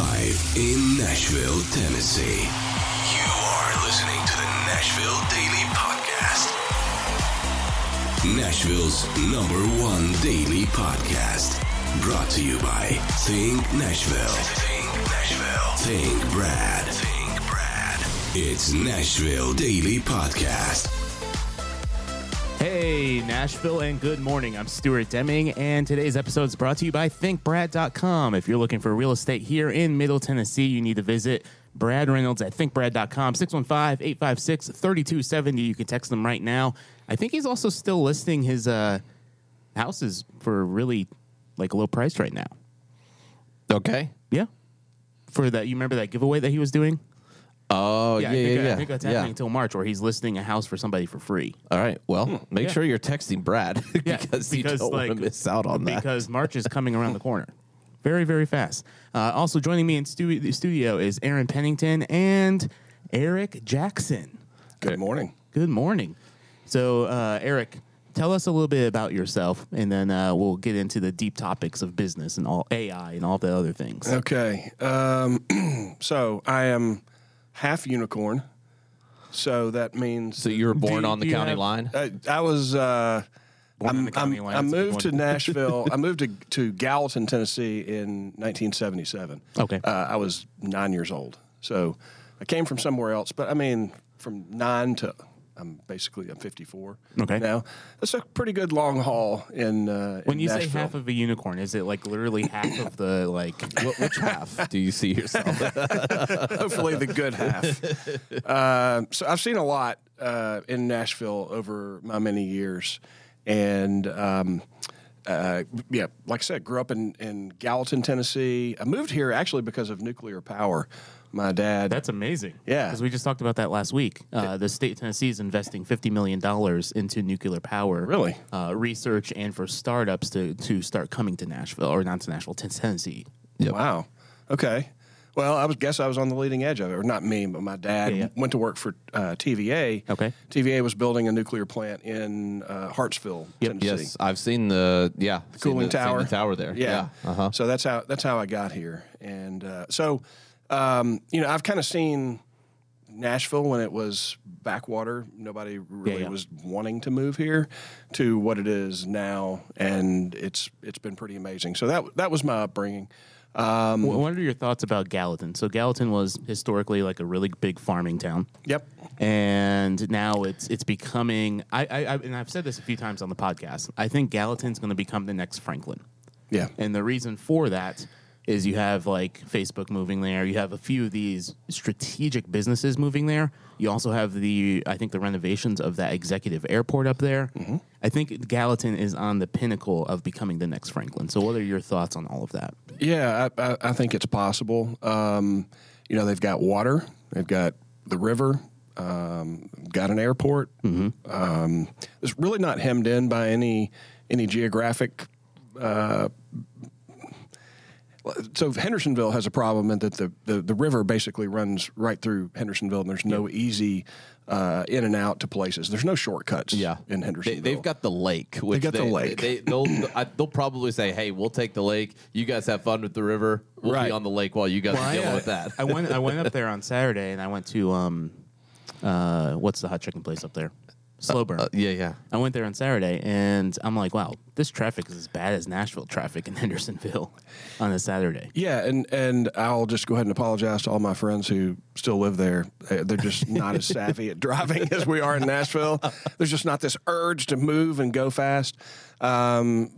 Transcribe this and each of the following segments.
Live in Nashville, Tennessee. You are listening to the Nashville Daily Podcast. Nashville's number one daily podcast. Brought to you by Think Nashville. Think Nashville. Think Brad. Think Brad. It's Nashville Daily Podcast. Hey, Nashville, and good morning. I'm Stuart Deming, and today's episode is brought to you by thinkbrad.com. If you're looking for real estate here in Middle Tennessee, you need to visit Brad Reynolds at thinkbrad.com, 615-856-3270. You can text him right now. I think he's also still listing his houses for really like a low price right now. Okay. Yeah. For that, you remember that giveaway that he was doing? Oh, yeah. I think that's happening until March, where he's listing a house for somebody for free. All right. Well, make sure you're texting Brad because you don't want to miss out on that. Because March is coming around the corner. Very, very fast. Also joining me in the studio is Aaron Pennington and Eric Jackson. Good morning. So, Eric, tell us a little bit about yourself, and then we'll get into the deep topics of business and all AI and all the other things. Okay. So I am half unicorn, so that means... So you were born on the county line? I was... I moved to Nashville. I moved to Gallatin, Tennessee in 1977. Okay. I was 9 years old. So I came from somewhere else, but I mean from 9 to... I'm 54 now. That's a pretty good long haul in When you Nashville. Say half of a unicorn, is it like literally half of the, like, which half do you see yourself? Hopefully the good half. So I've seen a lot in Nashville over my many years. And, like I said, grew up in Gallatin, Tennessee. I moved here actually because of nuclear power. My dad. That's amazing. Yeah. Because we just talked about that last week. The state of Tennessee is investing $50 million into nuclear power. Really? Research and for startups to start coming to Nashville, or not to Nashville, Tennessee. Yep. Wow. Okay. Well, I guess I was on the leading edge of it. Or not me, but my dad went to work for TVA. Okay. TVA was building a nuclear plant in Hartsville, Tennessee. Yes, I've seen the cooling tower. Seen the tower there. Yeah. Uh-huh. So that's how I got here. And so... I've kind of seen Nashville when it was backwater. Nobody really was wanting to move here to what it is now, and it's been pretty amazing. So that was my upbringing. What are your thoughts about Gallatin? So Gallatin was historically like a really big farming town. Yep. And now it's becoming – and I've said this a few times on the podcast. I think Gallatin's going to become the next Franklin. Yeah. And the reason for that – is you have, like, Facebook moving there. You have a few of these strategic businesses moving there. You also have the renovations of that executive airport up there. Mm-hmm. I think Gallatin is on the pinnacle of becoming the next Franklin. So what are your thoughts on all of that? Yeah, I think it's possible. They've got water. They've got the river. Got an airport. Mm-hmm. It's really not hemmed in by any geographic So Hendersonville has a problem in that the river basically runs right through Hendersonville, and there's no easy in and out to places. There's no shortcuts in Hendersonville. They've got the lake. They'll probably say, hey, we'll take the lake. You guys have fun with the river. We'll be on the lake while you guys are dealing with that. I went up there on Saturday, and I went to what's the hot chicken place up there? Slow burn. I went there on Saturday, and I'm like, wow, this traffic is as bad as Nashville traffic in Hendersonville on a Saturday. Yeah, and I'll just go ahead and apologize to all my friends who still live there. They're just not as savvy at driving as we are in Nashville. There's just not this urge to move and go fast. Gallatin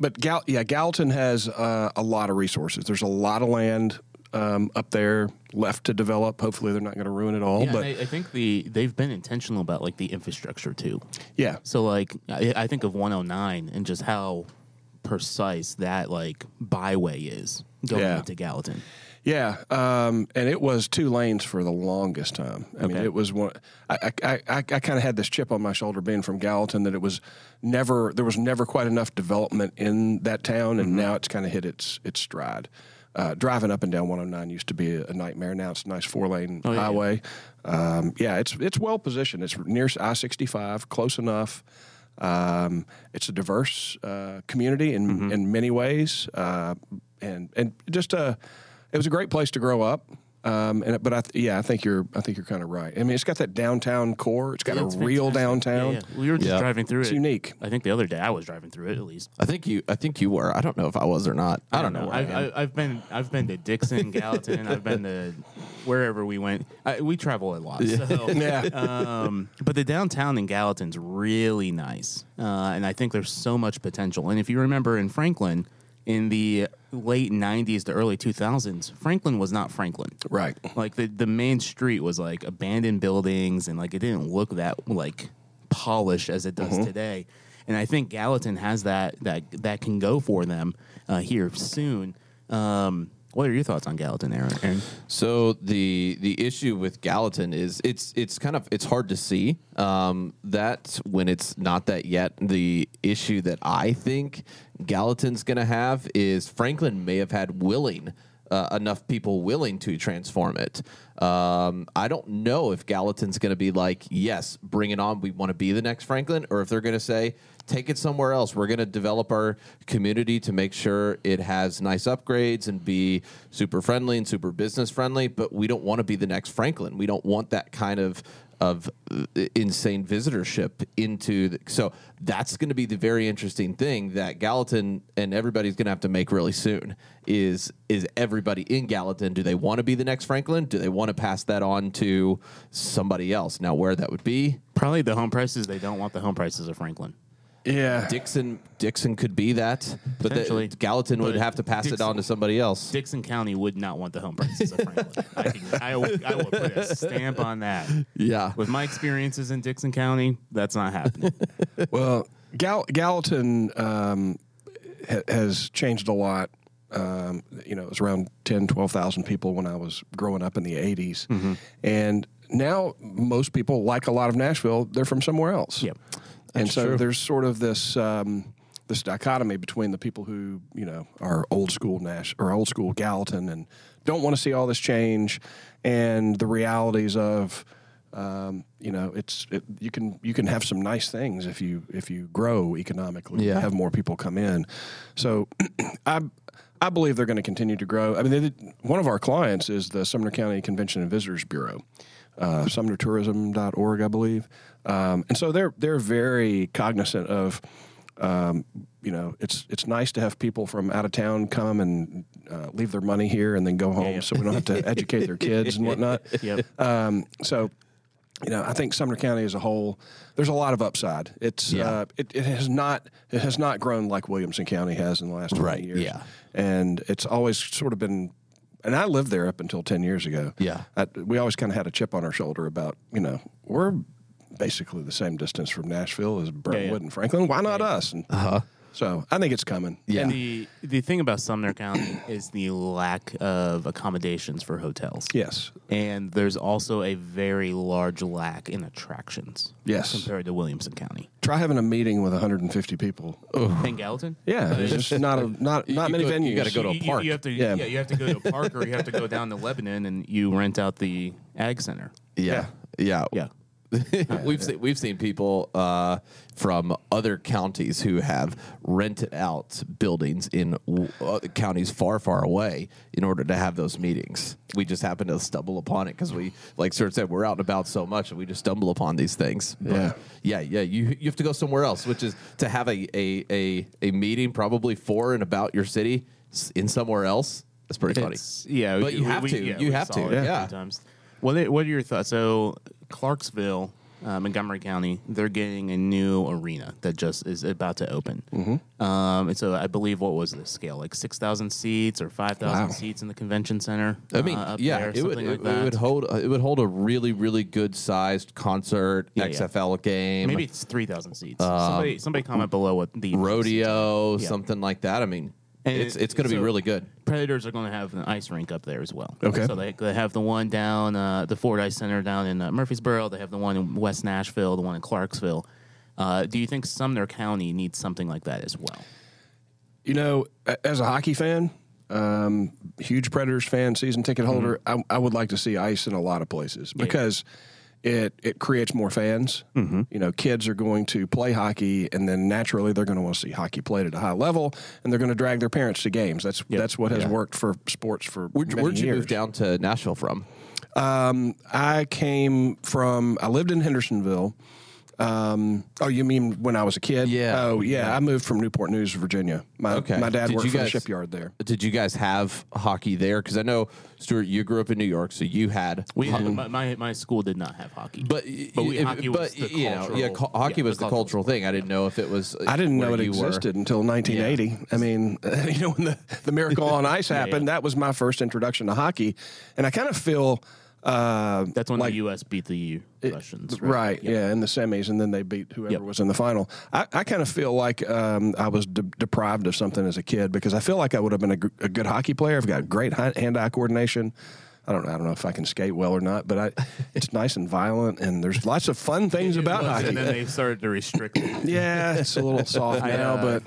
has a lot of resources. There's a lot of land up there left to develop. Hopefully they're not going to ruin it all. Yeah, but I think they've been intentional about like the infrastructure too. Yeah. So like I think of 109 and just how precise that like byway is going into Gallatin. Yeah. And it was two lanes for the longest time. I mean, it was one. I kind of had this chip on my shoulder being from Gallatin that it was there was never quite enough development in that town, and now it's kind of hit its stride. Driving up and down 109 used to be a nightmare. Now it's a nice four-lane highway. Yeah. It's well-positioned. It's near I-65, close enough. It's a diverse community in many ways, and just It was a great place to grow up. I think you're kind of right. I mean, it's got that downtown core. It's got a real downtown. Yeah, yeah. Well, you were just driving through it. It's unique. I think the other day I was driving through it at least. I think you were. I don't know if I was or not. I don't know. I've been to Dixon, Gallatin. I've been to wherever we went. We travel a lot. So, but the downtown in Gallatin's really nice, and I think there's so much potential. And if you remember in Franklin. In the late 90s to early 2000s, Franklin was not Franklin. Right. Like, the main street was, like, abandoned buildings, and, like, it didn't look that, like, polished as it does today. And I think Gallatin has that can go for them here soon. What are your thoughts on Gallatin, Aaron? So the issue with Gallatin is it's hard to see that when it's not that yet. The issue that I think Gallatin's going to have is Franklin may have had enough people willing to transform it. I don't know if Gallatin's going to be like, yes, bring it on. We want to be the next Franklin. Or if they're going to say, take it somewhere else. We're going to develop our community to make sure it has nice upgrades and be super friendly and super business friendly. But we don't want to be the next Franklin. We don't want that kind of insane visitorship so that's going to be the very interesting thing that Gallatin and everybody's going to have to make really soon is everybody in Gallatin, do they want to be the next Franklin? Do they want to pass that on to somebody else? Now, where that would be? Probably the home prices. They don't want the home prices of Franklin. Yeah, Dixon could be that, but Gallatin would have to pass it on to somebody else. Dixon County would not want the home prices of Franklin. I will put a stamp on that. Yeah, with my experiences in Dixon County, that's not happening. Well, Gallatin has changed a lot. It was around 10,000, 12,000 people when I was growing up in the 80s, and now most people, like a lot of Nashville, they're from somewhere else. Yep. And that's so true. There's sort of this this dichotomy between the people who are old school Nash or old school Gallatin and don't want to see all this change, and the realities of you can have some nice things if you grow economically, have more people come in. So I believe they're going to continue to grow. I mean, one of our clients is the Sumner County Convention and Visitors Bureau. SumnerTourism.org, I believe. And so they're very cognizant of, it's nice to have people from out of town come and leave their money here and then go home so we don't have to educate their kids and whatnot. Yep. I think Sumner County as a whole, there's a lot of upside. It's it has not grown like Williamson County has in the last 20 years. Yeah. And it's always sort of been... And I lived there up until 10 years ago. Yeah. We always kind of had a chip on our shoulder about, we're basically the same distance from Nashville as Brentwood and Franklin. Why not us? And so I think it's coming. Yeah. And the thing about Sumner County is the lack of accommodations for hotels. Yes. And there's also a very large lack in attractions. Yes. Compared to Williamson County. Try having a meeting with 150 people. Ugh. In Gallatin? Yeah, there's just not many venues. You got to go to a park. You have to go to a park, or you have to go down to Lebanon and you rent out the Ag Center. Yeah. We've seen people from other counties who have rented out buildings in counties far away in order to have those meetings. We just happen to stumble upon it because we, like Stuart said, we're out and about so much and we just stumble upon these things. But you have to go somewhere else, which is to have a meeting probably for and about your city in somewhere else. That's pretty funny. Yeah, but you have to. What are your thoughts? So Clarksville, Montgomery County, they're getting a new arena that just is about to open. Mm-hmm. And so I believe, what was the scale? Like 6,000 seats or 5,000 seats in the convention center? I mean, it would hold a really, really good sized concert, XFL game. Maybe it's 3,000 seats. Somebody comment below what the rodeo, something like that. I mean, and it's going to be really good. Predators are going to have an ice rink up there as well. Okay. So they have the one down, the Ford Ice Center down in Murfreesboro. They have the one in West Nashville, the one in Clarksville. Do you think Sumner County needs something like that as well? As a hockey fan, huge Predators fan, season ticket holder, I would like to see ice in a lot of places because it creates more fans. Mm-hmm. You know, kids are going to play hockey, and then naturally they're going to want to see hockey played at a high level, and they're going to drag their parents to games. That's what has worked for sports for many years. Where'd you move down to Nashville from? I lived in Hendersonville. Oh, you mean when I was a kid? Yeah. Oh, yeah. I moved from Newport News, Virginia. My dad worked for the shipyard there. Did you guys have hockey there? Because I know, Stuart, you grew up in New York, so you had. My school did not have hockey, but hockey was the cultural thing. I didn't know if it was. I didn't know it existed until 1980. Yeah. I mean, when the Miracle on Ice happened, that was my first introduction to hockey, and I kind of feel. That's when the U.S. beat the Russians. Right, in the semis, and then they beat whoever was in the final. I kind of feel like I was deprived of something as a kid, because I feel like I would have been a good hockey player. I've got great hand-eye coordination. I don't know if I can skate well or not, but it's nice and violent, and there's lots of fun things about hockey. And then they started to restrict it. Yeah, it's a little soft now, but...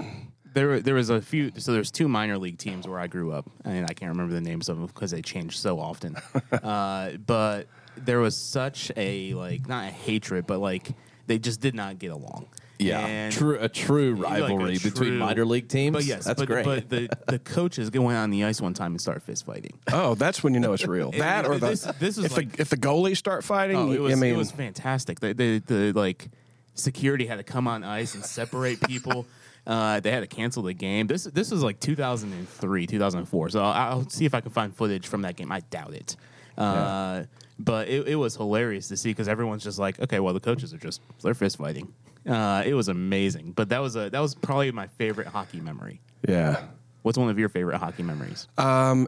There was a few, so there's two minor league teams where I grew up, and I can't remember the names of them because they change so often. But there was such a, not a hatred, but, they just did not get along. Yeah, and a true rivalry between minor league teams. But yes, that's great. But the coaches went on the ice one time and started fist fighting. Oh, that's when you know it's real. That or if the goalies start fighting. Oh, it was fantastic. The security had to come on ice and separate people. They had to cancel the game. This was 2003, 2004. So I'll see if I can find footage from that game. I doubt it. But it was hilarious to see, because everyone's just like, okay, well, the coaches are just they're fist fighting. It was amazing. But that was probably my favorite hockey memory. Yeah. What's one of your favorite hockey memories?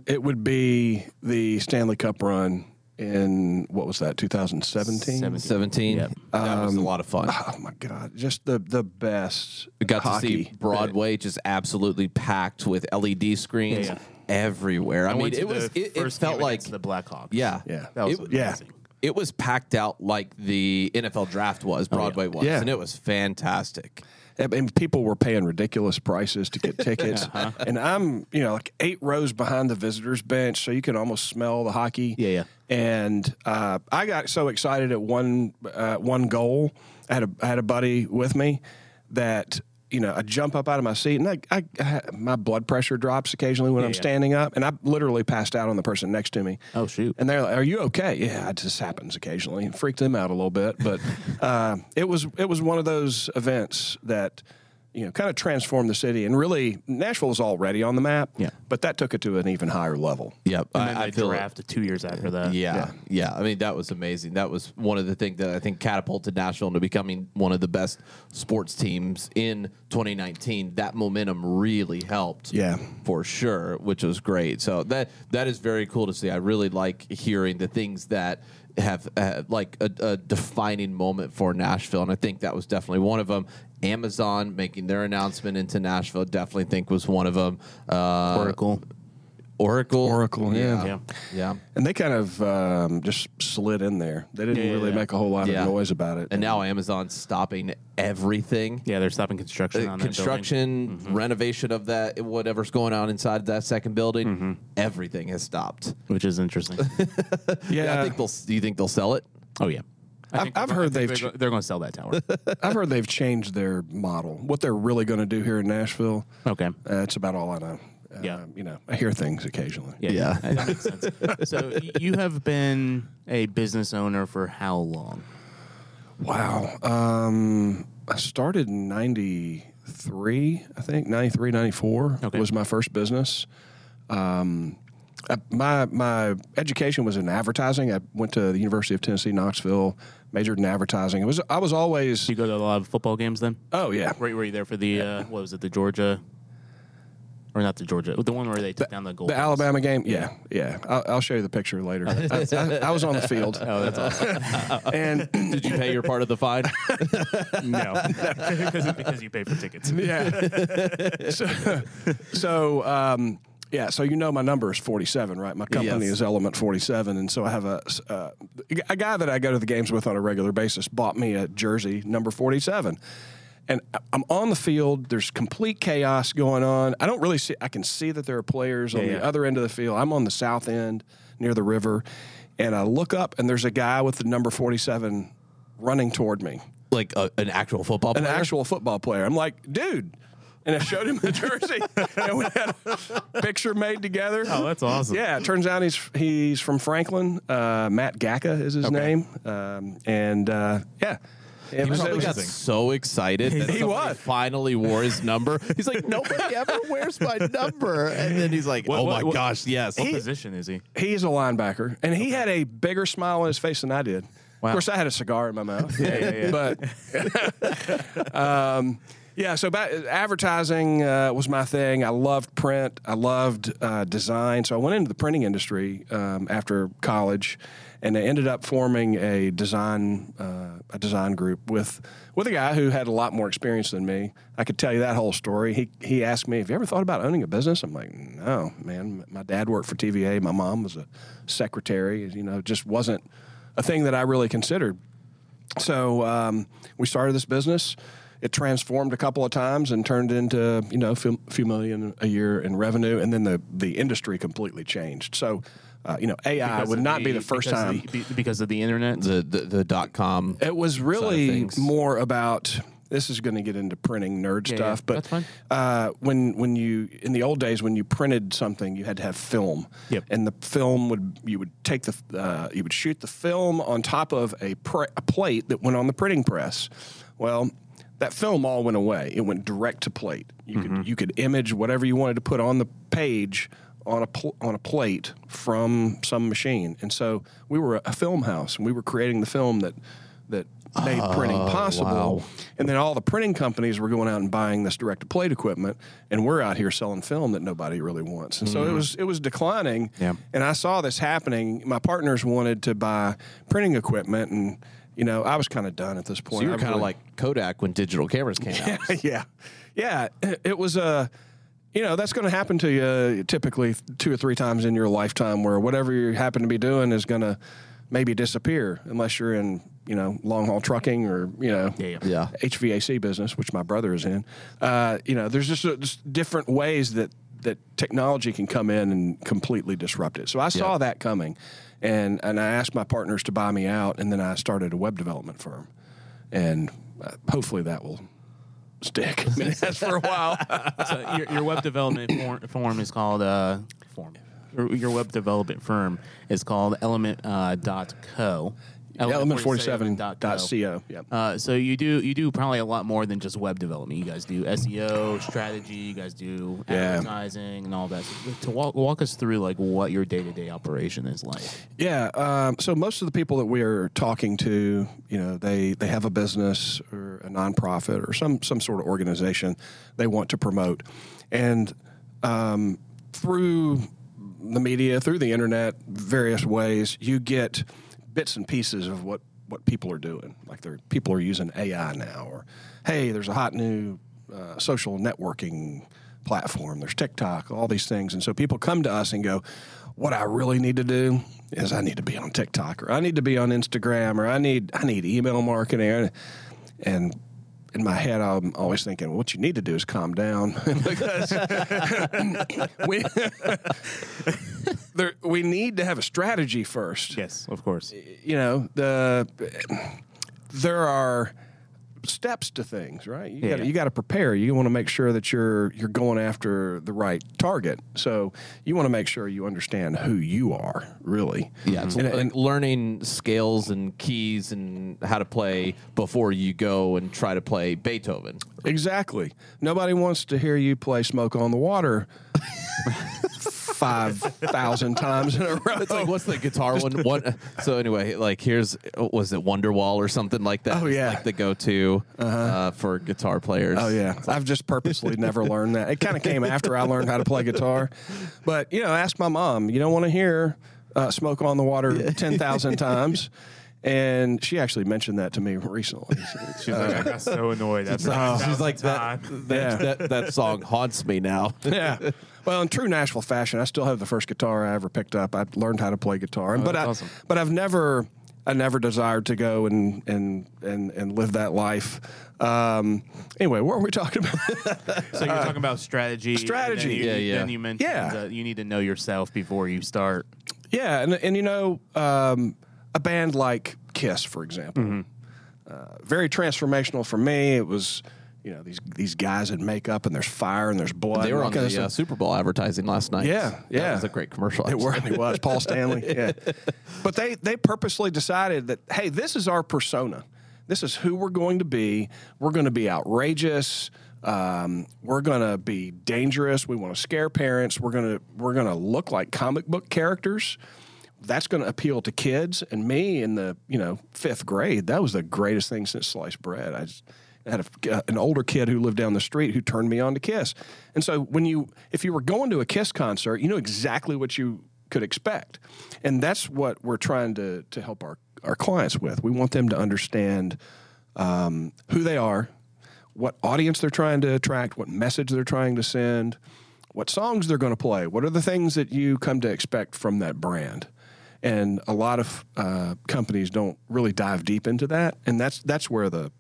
It would be the Stanley Cup run. In what was that, 2017? 2017. Yep. That was a lot of fun. Oh my God, just the best. We got hockey. To see Broadway just absolutely packed with LED screens everywhere. I mean, it was it felt like the Black Hawks. Yeah, yeah, that was amazing. It was packed out like the NFL draft was. Broadway was, and it was fantastic. And people were paying ridiculous prices to get tickets. And I'm, 8 rows behind the visitor's bench, so you can almost smell the hockey. Yeah, yeah. And I got so excited at one goal. I had a buddy with me that, I jump up out of my seat, and my blood pressure drops occasionally when I'm standing up, and I literally passed out on the person next to me. Oh, shoot. And they're like, are you okay? Yeah, it just happens occasionally. It freaked them out a little bit, but it was one of those events that, kind of transformed the city. And really, Nashville is already on the map, but that took it to an even higher level. Yeah, and then I feel drafted 2 years after that. Yeah. I mean, that was amazing. That was one of the things that I think catapulted Nashville into becoming one of the best sports teams in 2019. That momentum really helped, for sure, which was great. So that is very cool to see. I really like hearing the things that have a defining moment for Nashville, and I think that was definitely one of them. Amazon making their announcement into Nashville, definitely think was one of them. Oracle, yeah. And they kind of just slid in there. They didn't really make a whole lot of noise about it. And now Amazon's stopping everything. Yeah, they're stopping construction on that building. Renovation of that, whatever's going on inside that second building. Mm-hmm. Everything has stopped, which is interesting. I think do you think they'll sell it? Oh yeah. I've heard they're going to sell that tower. I've heard they've changed their model. What they're really going to do here in Nashville. Okay, that's about all I know. I hear things occasionally. Yeah. That makes sense. So you have been a business owner for how long? Wow. I started in 93, I think. 93, 94 was my first business. My education was in advertising. I went to the University of Tennessee Knoxville, majored in advertising. I was always... Did you go to a lot of football games then? Oh, yeah. Were you there for the, what was it, the Georgia... Or not the Georgia, the one where they took down the goal. The Alabama game? Yeah. I'll show you the picture later. I was on the field. Oh, that's awesome. And did you pay your part of the fine? No. Because you paid for tickets. Yeah. So my number is 47, right? My company is Element 47, and so I have a guy that I go to the games with on a regular basis bought me a jersey, number 47. And I'm on the field. There's complete chaos going on. I don't really see. I can see that there are players on the other end of the field. I'm on the south end near the river. And I look up, and there's a guy with the number 47 running toward me. Like an actual football player? An actual football player. I'm like, dude. And I showed him the jersey, and we had a picture made together. Oh, that's awesome. Yeah, it turns out he's from Franklin. Matt Gacka is his name. Yeah. He probably got so excited that he finally wore his number. He's like, nobody ever wears my number. And then he's like, oh my gosh, yes. What position is he? He's a linebacker. And he had a bigger smile on his face than I did. Wow. Of course, I had a cigar in my mouth. But, so advertising was my thing. I loved print. I loved design. So I went into the printing industry after college. And I ended up forming a design group with a guy who had a lot more experience than me. I could tell you that whole story. He asked me, "Have you ever thought about owning a business?" I'm like, "No, man. My dad worked for TVA. My mom was a secretary. You know, it just wasn't a thing that I really considered." So we started this business. It transformed a couple of times and turned into a few million a year in revenue. And then the industry completely changed. So. AI would not be the first time. Because of the internet, the .com. It was really more about, this is going to get into printing nerd stuff, but when you, in the old days, when you printed something, you had to have film. Yep. And the film you would shoot the film on top of a plate that went on the printing press. Well, that film all went away. It went direct to plate. You could image whatever you wanted to put on the page on a plate from some machine. And so we were a film house, and we were creating the film that made printing possible. Wow. And then all the printing companies were going out and buying this direct-to-plate equipment, and we're out here selling film that nobody really wants. And so it was declining, and I saw this happening. My partners wanted to buy printing equipment, and I was kind of done at this point. So you were kind of like Kodak when digital cameras came out. Yeah. It was a... that's going to happen to you typically 2 or 3 times in your lifetime, where whatever you happen to be doing is going to maybe disappear, unless you're in, long-haul trucking or, HVAC business, which my brother is in. There's just different ways that technology can come in and completely disrupt it. So I saw that coming, and I asked my partners to buy me out, and then I started a web development firm. And hopefully that will... stick. I mean, that's for a while. So your web development form is called your web development firm is called Element.co. Element47.co. Yep. So you do probably a lot more than just web development. You guys do SEO, strategy. You guys do advertising and all that. So to walk us through what your day-to-day operation is like. Yeah. So most of the people that we are talking to, they have a business or a nonprofit or some sort of organization they want to promote, and through the media, through the internet, various ways you get bits and pieces of what people are doing. Like people are using AI now, or, hey, there's a hot new social networking platform. There's TikTok, all these things. And so people come to us and go, what I really need to do is I need to be on TikTok, or I need to be on Instagram, or I need email marketing. And in my head, I'm always thinking, what you need to do is calm down. Because we need to have a strategy first. Yes, of course. There are steps to things, right? You got to prepare. You want to make sure that you're going after the right target. So you want to make sure you understand who you are, really. Yeah, it's and learning scales and keys and how to play before you go and try to play Beethoven. Exactly. Nobody wants to hear you play Smoke on the Water 5,000 times in a row. It's like, what's the guitar one? So anyway, was it Wonderwall or something like that? Oh yeah, the go-to for guitar players. Oh yeah, I've just purposely never learned that. It kind of came after I learned how to play guitar, but ask my mom. You don't want to hear "Smoke on the Water" 10,000 times. And she actually mentioned that to me recently. She's I got so annoyed. She's like, that song haunts me now. Yeah. Well, in true Nashville fashion, I still have the first guitar I ever picked up. I learned how to play guitar. But I never desired to go and live that life. Anyway, what were we talking about? So you're talking about strategy. Strategy. Then you mentioned that you need to know yourself before you start. Yeah, and you know, a band like Kiss, for example, very transformational for me. It was, you know, these guys in makeup, and there's fire and there's blood. They were on the Super Bowl advertising last night. Yeah, yeah, that was a great commercial. It was Paul Stanley. Yeah, but they purposely decided that, hey, this is our persona. This is who we're going to be. We're going to be outrageous. We're going to be dangerous. We want to scare parents. We're going to look like comic book characters. That's going to appeal to kids. And me in the, you know, 5th grade, that was the greatest thing since sliced bread. I had an older kid who lived down the street who turned me on to Kiss. And so if you were going to a Kiss concert, you know exactly what you could expect. And that's what we're trying to help our clients with. We want them to understand who they are, what audience they're trying to attract, what message they're trying to send, what songs they're going to play, what are the things that you come to expect from that brand. And a lot of companies don't really dive deep into that, and that's where the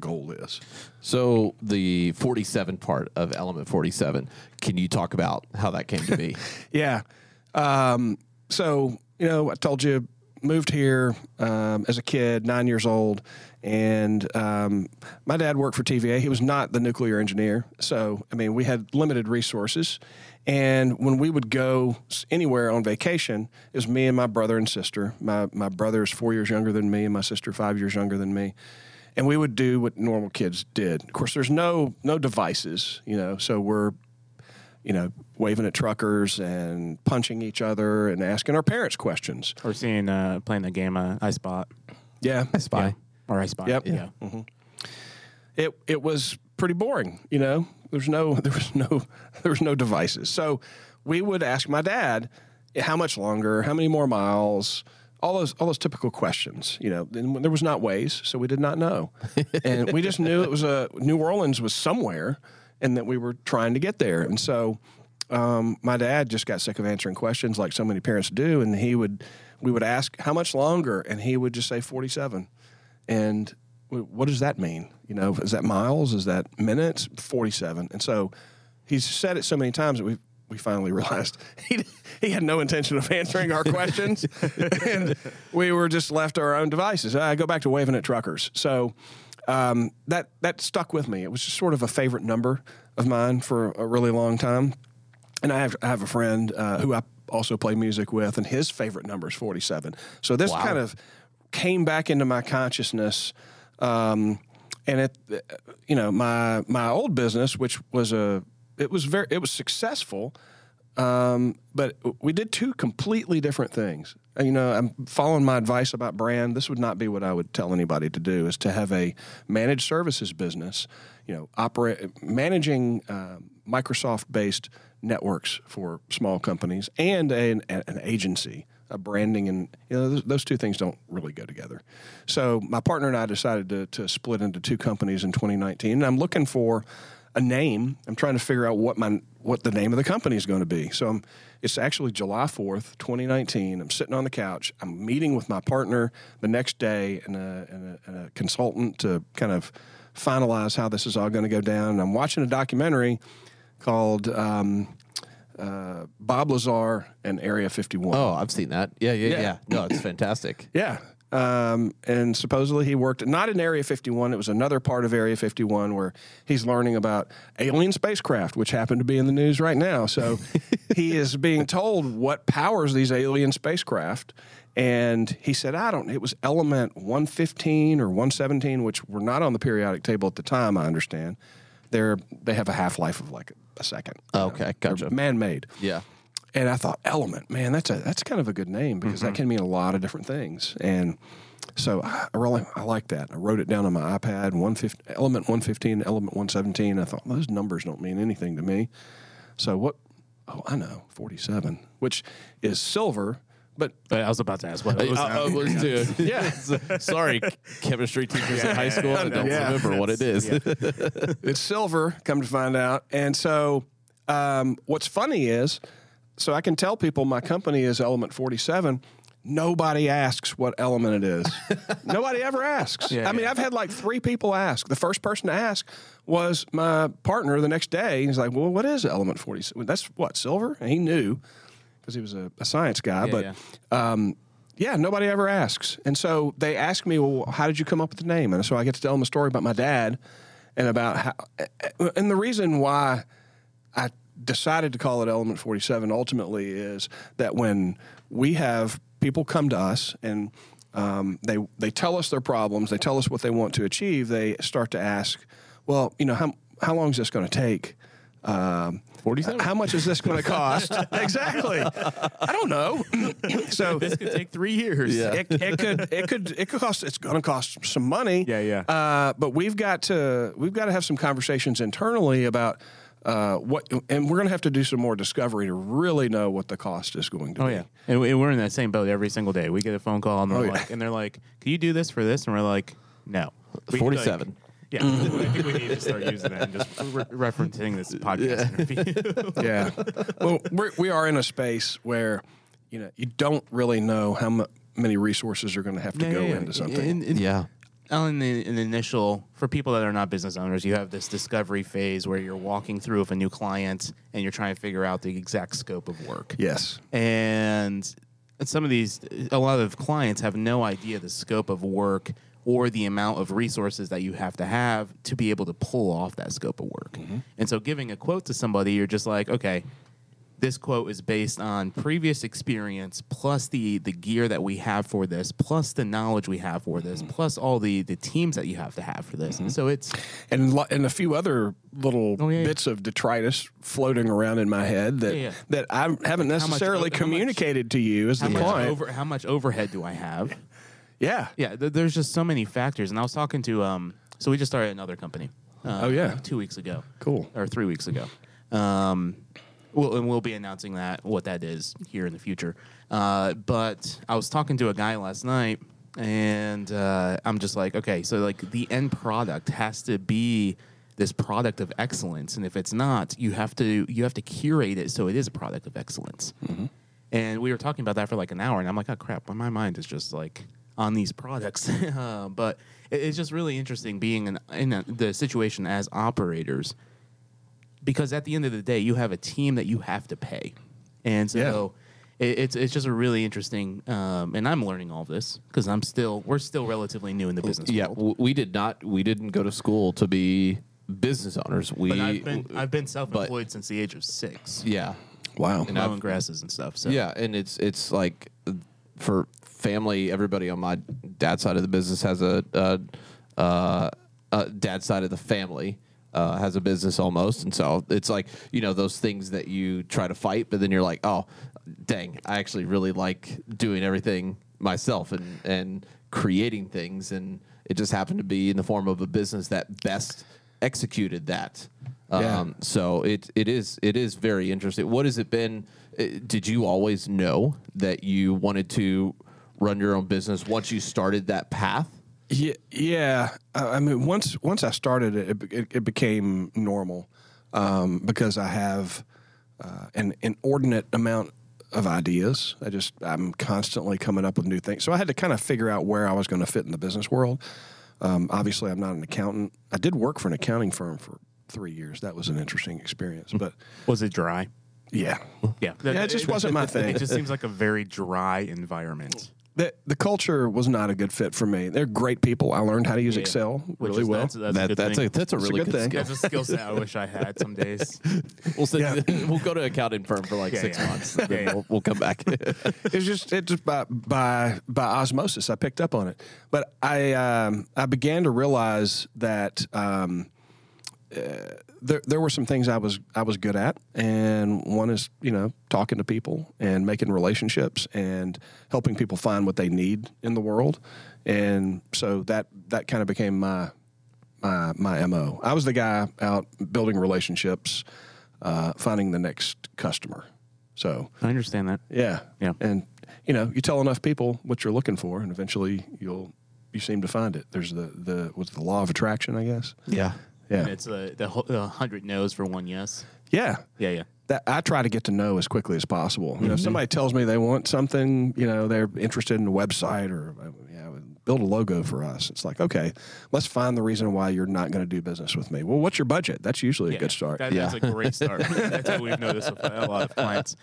goal is. So the 47 part of Element 47, can you talk about how that came to be? Yeah. So, you know, I told you, moved here as a kid, 9 years old, and my dad worked for TVA. He was not the nuclear engineer, so, I mean, we had limited resources, and when we would go anywhere on vacation, it was me and my brother and sister. My brother is 4 years younger than me, and my sister 5 years younger than me, and we would do what normal kids did. Of course, there's no devices, you know, so we're, you know, waving at truckers and punching each other and asking our parents questions. Or seeing, playing the game I Spot. Yeah. I Spy. Yeah. Or I Spy. Yep. Yeah. Mm-hmm. It was pretty boring, you know. There was no devices. So we would ask my dad, how much longer, how many more miles, all those typical questions, you know. And there was not Waze, so we did not know. And we just knew it was New Orleans was somewhere, and that we were trying to get there. And so my dad just got sick of answering questions like so many parents do, and we would ask, how much longer? And he would just say 47. And what does that mean? You know, is that miles? Is that minutes? 47. And so he's said it so many times that we finally realized he had no intention of answering our questions, and we were just left to our own devices. I go back to waving at truckers. So that stuck with me. It was just sort of a favorite number of mine for a really long time. And I have a friend who I also play music with, and his favorite number is 47. So this kind of came back into my consciousness. And it, you know, my old business, which was it was successful. But we did two completely different things. You know, I'm following my advice about brand. This would not be what I would tell anybody to do, is to have a managed services business, you know, managing Microsoft-based networks for small companies, and an agency, a branding. And, you know, those two things don't really go together. So my partner and I decided to split into two companies in 2019, and I'm looking for a name. I'm trying to figure out what the name of the company is going to be. So it's actually July 4th, 2019. I'm sitting on the couch. I'm meeting with my partner the next day and a consultant to kind of finalize how this is all going to go down. And I'm watching a documentary called Bob Lazar and Area 51. Oh, I've seen that. Yeah. No, it's fantastic. Yeah. And supposedly he worked, not in Area 51, it was another part of Area 51 where he's learning about alien spacecraft, which happen to be in the news right now. So he is being told what powers these alien spacecraft. And he said, it was element 115 or 117, which were not on the periodic table at the time, I understand. They have a half-life of like a second. Okay, gotcha. They're man-made. Yeah. And I thought, Element, man, that's kind of a good name, because that can mean a lot of different things. And so I really like that. I wrote it down on my iPad, Element 115, Element 117. I thought, those numbers don't mean anything to me. So what? Oh, I know, 47, which is silver. But I was about to ask what it was. Yeah. Sorry, chemistry teachers in high school, I don't remember what it is. Yeah. It's silver, come to find out. And so what's funny is, so I can tell people my company is Element 47. Nobody asks what element it is. Nobody ever asks. Yeah, I mean, I've had like 3 people ask. The first person to ask was my partner the next day. He's like, well, what is Element 47? That's what, silver? And he knew. because he was a science guy. Nobody ever asks. And so they asked me, well, how did you come up with the name? And so I get to tell them a story about my dad and about how, and the reason why I decided to call it Element 47 ultimately is that when we have people come to us and they tell us their problems, they tell us what they want to achieve, they start to ask, well, you know, how long is this going to take? 47? How much is this going to cost? Exactly. I don't know. So this could take 3 years. Yeah. It could cost. It's going to cost some money. Yeah. But we've got to have some conversations internally about what, and we're going to have to do some more discovery to really know what the cost is going to be. Oh yeah, and we're in that same boat every single day. We get a phone call and they're like, "Can you do this for this?" And we're like, "No, 47." Yeah, I think we need to start using that and just referencing this podcast interview. Yeah. Well, we are in a space where, you know, you don't really know how many resources are going to have to go into something. In the initial, for people that are not business owners, you have this discovery phase where you're walking through with a new client and you're trying to figure out the exact scope of work. Yes. And some of these, a lot of clients have no idea the scope of work or the amount of resources that you have to be able to pull off that scope of work. Mm-hmm. And so giving a quote to somebody, you're just like, okay, this quote is based on previous experience plus the gear that we have for this, plus the knowledge we have for this, plus all the teams that you have to have for this. Mm-hmm. And so it's... And a few other little bits of detritus floating around in my head that I haven't necessarily communicated to you as the client. How much overhead do I have? Yeah. Yeah, there's just so many factors. And I was talking to, so we just started another company. 2 weeks ago. Cool. Or 3 weeks ago. We'll be announcing that, what that is here in the future. But I was talking to a guy last night, and I'm just like, okay, so like the end product has to be this product of excellence. And if it's not, you have to curate it so it is a product of excellence. Mm-hmm. And we were talking about that for like an hour, and I'm like, oh, crap, my mind is just like... on these products. But it's just really interesting being in the situation as operators, because at the end of the day, you have a team that you have to pay. And so it's just a really interesting, and I'm learning all this because we're still relatively new in the business world. Yeah, we didn't go to school to be business owners. I've been self-employed since the age of 6. Yeah. Wow. And mowing grasses and stuff. So. Yeah. And it's like for family, everybody on my dad's side of the business has a dad's side of the family has a business almost, and so it's like, you know, those things that you try to fight, but then you're like, oh, dang, I actually really like doing everything myself and creating things, and it just happened to be in the form of a business that best executed that. So it is very interesting. What has it been? Did you always know that you wanted to run your own business once you started that path? Yeah. I mean, once I started it became normal because I have an inordinate amount of ideas. I'm constantly coming up with new things. So I had to kind of figure out where I was going to fit in the business world. Obviously, I'm not an accountant. I did work for an accounting firm for 3 years. That was an interesting experience. But was it dry? Yeah. It just wasn't my thing. It just seems like a very dry environment. The culture was not a good fit for me. They're great people. I learned how to use Excel really well. That's a really good thing. That's a skill set I wish I had some days. We'll go to an accounting firm for like 6 months. We'll come back. It's just by osmosis I picked up on it. But I began to realize that there were some things I was good at, and one is, you know, talking to people and making relationships and helping people find what they need in the world, and so that kind of became my MO. I was the guy out building relationships, finding the next customer. So I understand that. Yeah. And you know, you tell enough people what you're looking for, and eventually you seem to find it. There's the law of attraction, I guess. Yeah. Yeah, and it's the 100 no's for one yes. Yeah. That I try to get to know as quickly as possible. You know, if somebody tells me they want something, you know, they're interested in a website or build a logo for us. It's like, okay, let's find the reason why you're not going to do business with me. Well, what's your budget? That's usually a good start. That's a great start. That's how we've noticed with a lot of clients.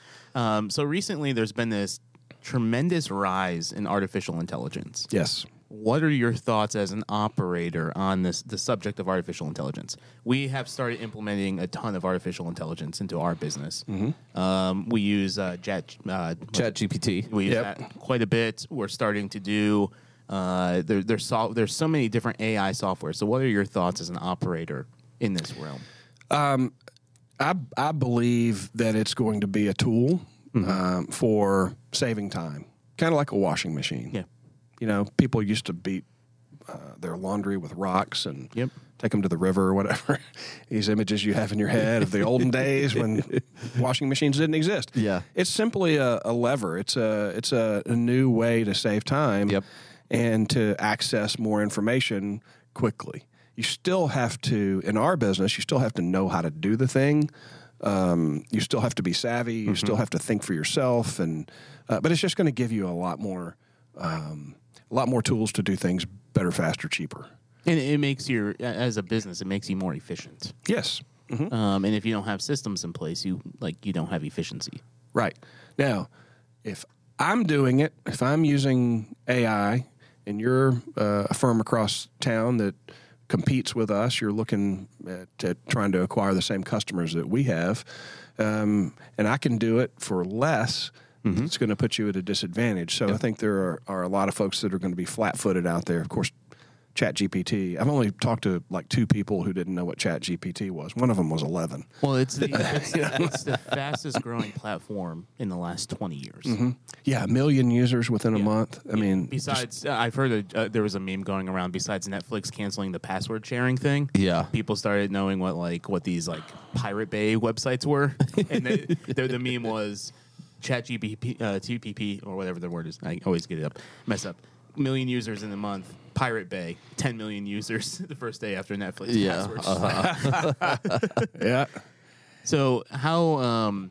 So recently there's been this tremendous rise in artificial intelligence. Yes. What are your thoughts as an operator on this, the subject of artificial intelligence? We have started implementing a ton of artificial intelligence into our business. Mm-hmm. We use ChatGPT. We use that quite a bit. We're starting to do there's so many different AI software. So what are your thoughts as an operator in this realm? I believe that it's going to be a tool for saving time, kind of like a washing machine. Yeah. You know, people used to beat their laundry with rocks and take them to the river or whatever. These images you have in your head of the olden days when washing machines didn't exist. Yeah, it's simply a lever. It's a new way to save time and to access more information quickly. You still have to, in our business, you still have to know how to do the thing. You still have to be savvy. You still have to think for yourself, and but it's just going to give you a lot more tools to do things better, faster, cheaper. And it makes you, as a business, it makes you more efficient. Yes. Mm-hmm. And if you don't have systems in place, you don't have efficiency. Right. Now, if I'm doing it, if I'm using AI and you're a firm across town that competes with us, you're looking at trying to acquire the same customers that we have, and I can do it for less, it's going to put you at a disadvantage. So I think there are a lot of folks that are going to be flat-footed out there. Of course, ChatGPT. I've only talked to like 2 people who didn't know what ChatGPT was. One of them was 11. Well, it's the fastest-growing platform in the last 20 years. Mm-hmm. Yeah, 1 million users within a month. I mean, besides, I've heard there was a meme going around. Besides Netflix canceling the password sharing thing, people started knowing what these Pirate Bay websites were, and the meme was. ChatGPT, TPP, or whatever the word is. I always get it messed up. 1 million users in a month. Pirate Bay, 10 million users the first day after Netflix. Yeah. So how?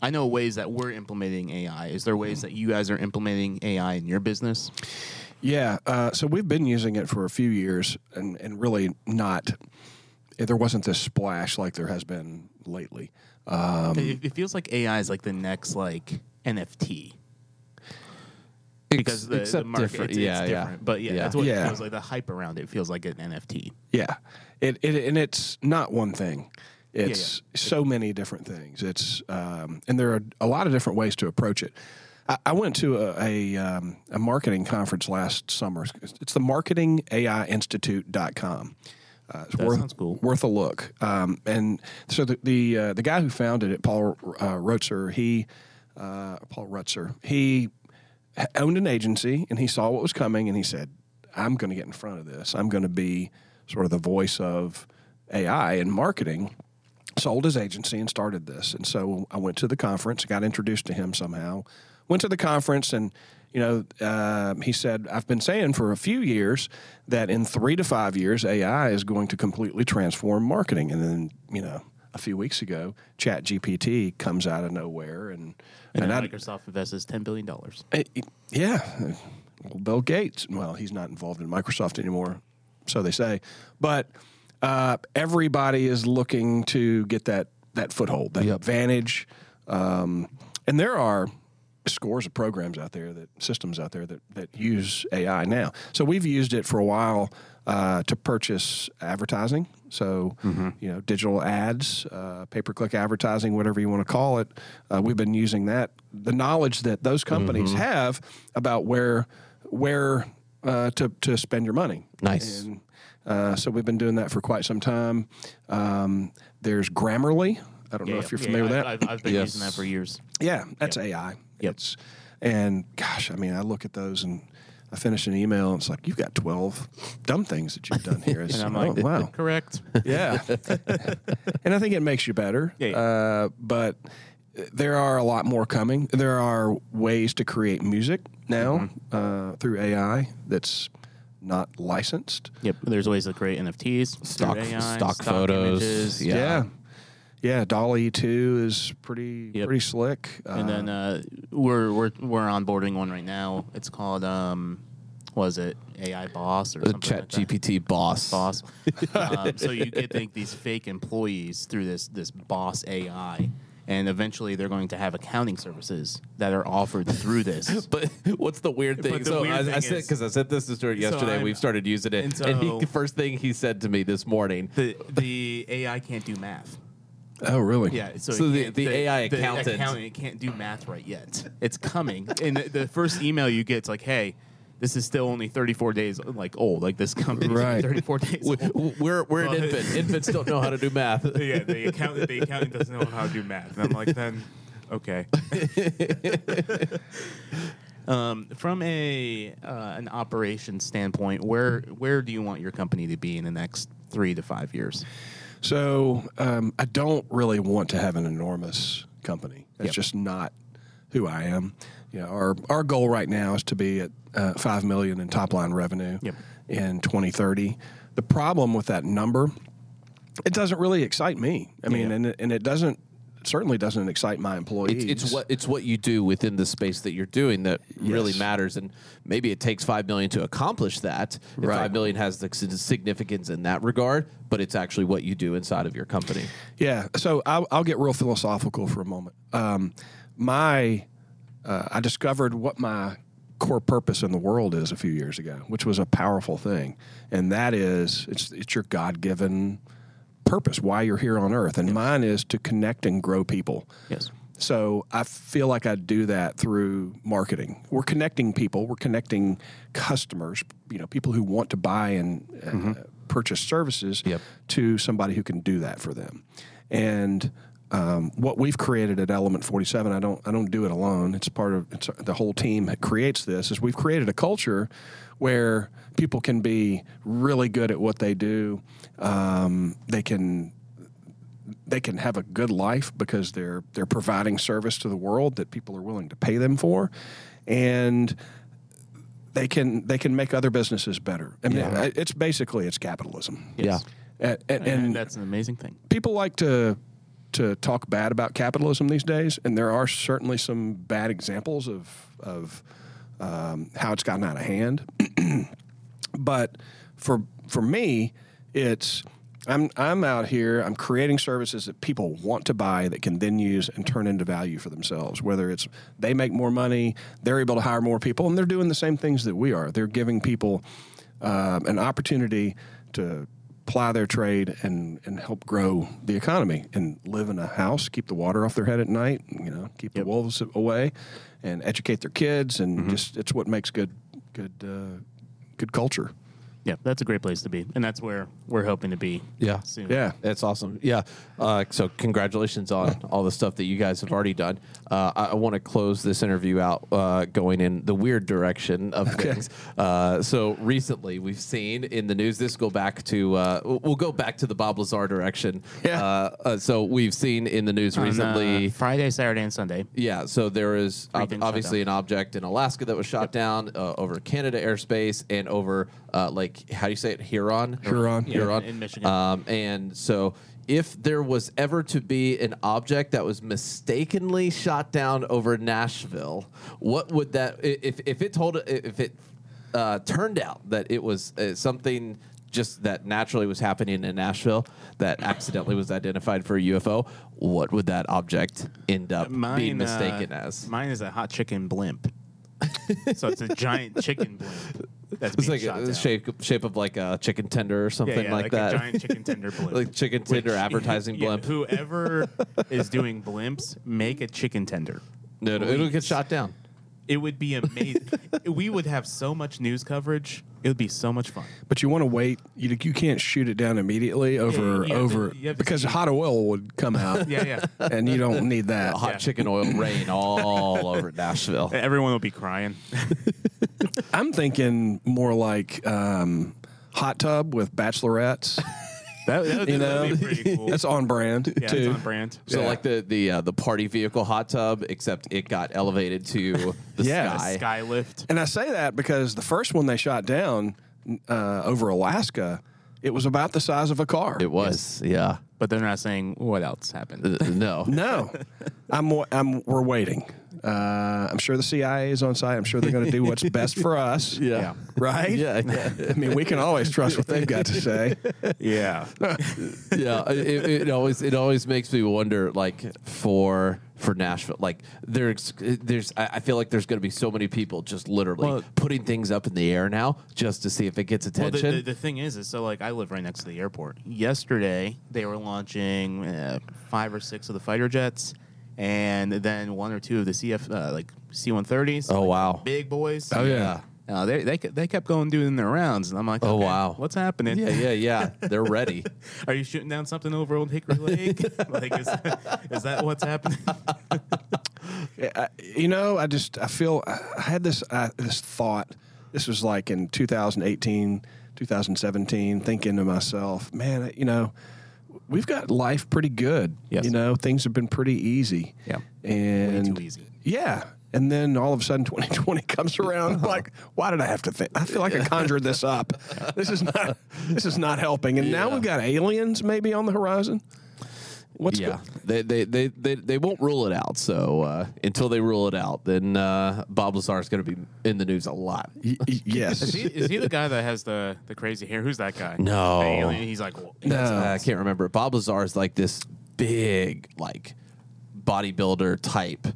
I know ways that we're implementing AI. Is there ways that you guys are implementing AI in your business? Yeah. So we've been using it for a few years, and really not. There wasn't this splash like there has been lately. It feels like AI is like the next NFT. Because the market it's different. But that's what it feels like. The hype around it feels like an NFT. Yeah. And it's not one thing. It's so many different things. It's and there are a lot of different ways to approach it. I went to a marketing conference last summer. It's the marketingaiinstitute.com. It's sounds cool. Worth a look. And so the guy who founded it, Paul Roetzer, he owned an agency, and he saw what was coming, and he said, "I'm going to get in front of this. I'm going to be sort of the voice of AI in marketing." Sold his agency and started this. And so I went to the conference, got introduced to him somehow. Went to the conference, and he said, "I've been saying for a few years that in 3 to 5 years, AI is going to completely transform marketing." And then, a few weeks ago, ChatGPT comes out of nowhere, and Microsoft invests $10 billion. Yeah, Bill Gates. Well, he's not involved in Microsoft anymore, so they say. But everybody is looking to get that foothold, that advantage, and there are scores of programs out there, systems out there that use AI now. So we've used it for a while to purchase advertising. So, digital ads, pay-per-click advertising, whatever you want to call it. We've been using that. The knowledge that those companies have about where to spend your money. Nice. And, so we've been doing that for quite some time. There's Grammarly. I don't know if you're familiar with that. I've been using that for years. Yeah, that's AI. Yep. I look at those and I finish an email and it's like, you've got 12 dumb things that you've done here. And I'm like, wow. Correct. Yeah. And I think it makes you better. Yeah. But there are a lot more coming. There are ways to create music now through AI that's not licensed. Yep. There's ways to create NFTs. Stock photos. Images. Yeah. Yeah, DALL-E 2 is pretty slick. And then we're onboarding one right now. It's called was it AI Boss or something? ChatGPT like Boss. Boss. So you get these fake employees through this Boss AI. And eventually, they're going to have accounting services that are offered through this. But what's the weird thing? I said this to Stuart yesterday. We've started using it. And the first thing he said to me this morning, the AI can't do math. Oh, really? Yeah. So the AI accountant can't do math right yet. It's coming. And the first email you get, it's like, hey, this is still only 34 days old. Like, this company is 34 days old. We're an infant. Infants don't know how to do math. Yeah, the accountant doesn't know how to do math. And I'm like, then, okay. From an operations standpoint, where do you want your company to be in the next 3 to 5 years? So I don't really want to have an enormous company. That's just not who I am. You know, our goal right now is to be at $5 million in top-line revenue in 2030. The problem with that number, it doesn't really excite me. I mean, and it doesn't certainly doesn't excite my employees. It's what you do within the space that you're doing that really matters. And maybe it takes $5 million to accomplish that. Right. $5 million has the significance in that regard, but it's actually what you do inside of your company. Yeah, so I'll get real philosophical for a moment. I discovered what my core purpose in the world is a few years ago, which was a powerful thing. And that is, it's your God-given purpose, why you're here on earth. And mine is to connect and grow people. Yes. So I feel like I do that through marketing. We're connecting people. We're connecting customers, people who want to buy and purchase services to somebody who can do that for them. And what we've created at Element 47, I don't do it alone. It's the whole team that creates this. Is we've created a culture where people can be really good at what they do. They can have a good life because they're providing service to the world that people are willing to pay them for, and they can make other businesses better. I mean, it's basically capitalism. Yes. Yeah, and that's an amazing thing. People like to talk bad about capitalism these days, and there are certainly some bad examples of how it's gotten out of hand. But for me, it's I'm out here. I'm creating services that people want to buy that can then use and turn into value for themselves. Whether it's they make more money, they're able to hire more people, and they're doing the same things that we are. They're giving people an opportunity to apply their trade and help grow the economy and live in a house, keep the water off their head at night, keep the wolves away, and educate their kids, and just it's what makes good culture. Yeah, that's a great place to be, and that's where we're hoping to be. Yeah, soon. Yeah, that's awesome. Yeah, so congratulations on all the stuff that you guys have already done. I want to close this interview out going in the weird direction of things. So recently, we've seen in the news. This go back to we'll go back to the Bob Lazar direction. Yeah. So we've seen in the news recently Friday, Saturday, and Sunday. Yeah. So there is obviously an object in Alaska that was shot down over Canada airspace and over how do you say it? Huron. In Michigan. And so if there was ever to be an object that was mistakenly shot down over Nashville, what would that, if it turned out that it was something just that naturally was happening in Nashville that accidentally was identified for a UFO, what would that object end up being mistaken as? Mine is a hot chicken blimp. So it's a giant chicken blimp. It's like a shape of like a chicken tender or something like that. A giant chicken tender blimp. Like chicken tender advertising blimp. Yeah, whoever is doing blimps, make a chicken tender. No, it'll get shot down. It would be amazing. We would have so much news coverage. It would be so much fun. But you want to wait. You can't shoot it down immediately because hot oil would come out. And you don't need that. Hot chicken oil rain all over Nashville. Everyone will be crying. I'm thinking more like hot tub with bachelorettes. That'd be pretty cool. That's on brand. Yeah, too. It's on brand. So like the party vehicle hot tub, except it got elevated to the sky. The sky lift. And I say that because the first one they shot down over Alaska, it was about the size of a car. It was, yeah. But they're not saying what else happened. No. We're waiting. I'm sure the CIA is on site. I'm sure they're going to do what's best for us. Yeah. Right? Yeah. I mean, we can always trust what they've got to say. Yeah. Yeah. It always makes me wonder, like, for Nashville, like, there's I feel like there's going to be so many people just literally putting things up in the air now just to see if it gets attention. Well, the thing is so, like, I live right next to the airport. Yesterday, they were launching 5 or 6 of the fighter jets. And then 1 or 2 of the C-130s. Oh, like, wow. Big boys. Oh, yeah. They kept going doing their rounds. And I'm like, okay, oh, wow, what's happening? Yeah. They're ready. Are you shooting down something over Old Hickory Lake? Like, is that what's happening? I had this thought. This was like in 2018, 2017, thinking to myself, man, we've got life pretty good. Yes. Things have been pretty easy. Yeah. And way too easy. Yeah. And then all of a sudden 2020 comes around. Uh-huh. Like, why did I have to think? I feel like I conjured this up. This is not helping. And now we've got aliens maybe on the horizon. They won't rule it out. So until they rule it out, then Bob Lazar is going to be in the news a lot. Yes, is he the guy that has the crazy hair? Who's that guy? No, the alien. He's like, well, no, I can't remember. Bob Lazar is like this big, like, bodybuilder type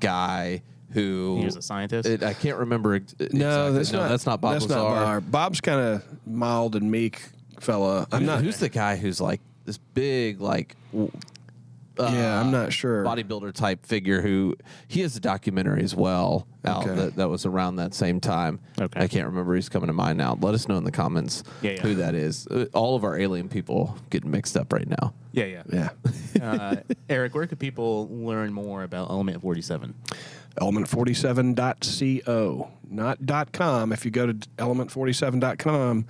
guy. Who he was a scientist? I can't remember. No, exactly. That's not Bob Lazar. Bob's kind of mild and meek fella. Who's the guy who's like this big, like, I'm not sure, bodybuilder type figure who he has a documentary as well out that was around that same time. Okay. I can't remember. He's coming to mind now. Let us know in the comments who that is. All of our alien people getting mixed up right now. Yeah. Eric, where could people learn more about Element 47? Element47.co, not .com. If you go to element47.com,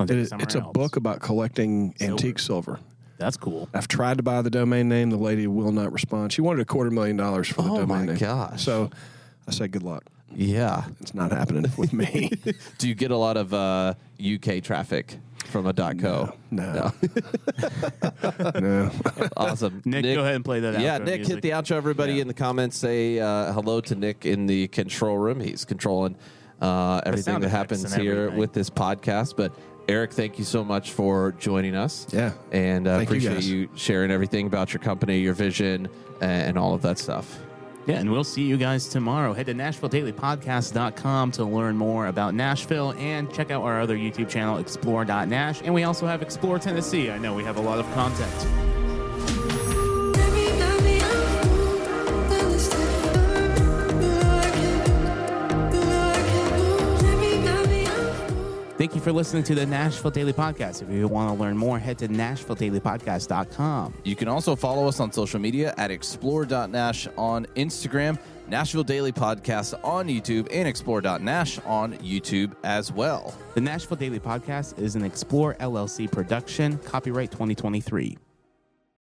it's a book about collecting antique silver. That's cool. I've tried to buy the domain name. The lady will not respond. She wanted $250,000 for the domain name. Oh, my gosh. So I said, good luck. Yeah. It's not happening with me. Do you get a lot of UK traffic from a .co? No. No. Awesome. Nick, go ahead and play that out. Yeah, Nick, music. Hit the outro. Everybody in the comments say hello to Nick in the control room. He's controlling everything that happens here with this podcast, but... Eric, thank you so much for joining us. Yeah. And I appreciate you sharing everything about your company, your vision, and all of that stuff. Yeah, and we'll see you guys tomorrow. Head to NashvilleDailyPodcast.com to learn more about Nashville and check out our other YouTube channel, Explore.Nash. And we also have Explore Tennessee. I know we have a lot of content. Thank you for listening to the Nashville Daily Podcast. If you want to learn more, head to NashvilleDailyPodcast.com. You can also follow us on social media at Explore.Nash on Instagram, Nashville Daily Podcast on YouTube, and Explore.Nash on YouTube as well. The Nashville Daily Podcast is an Explore LLC production, copyright 2023.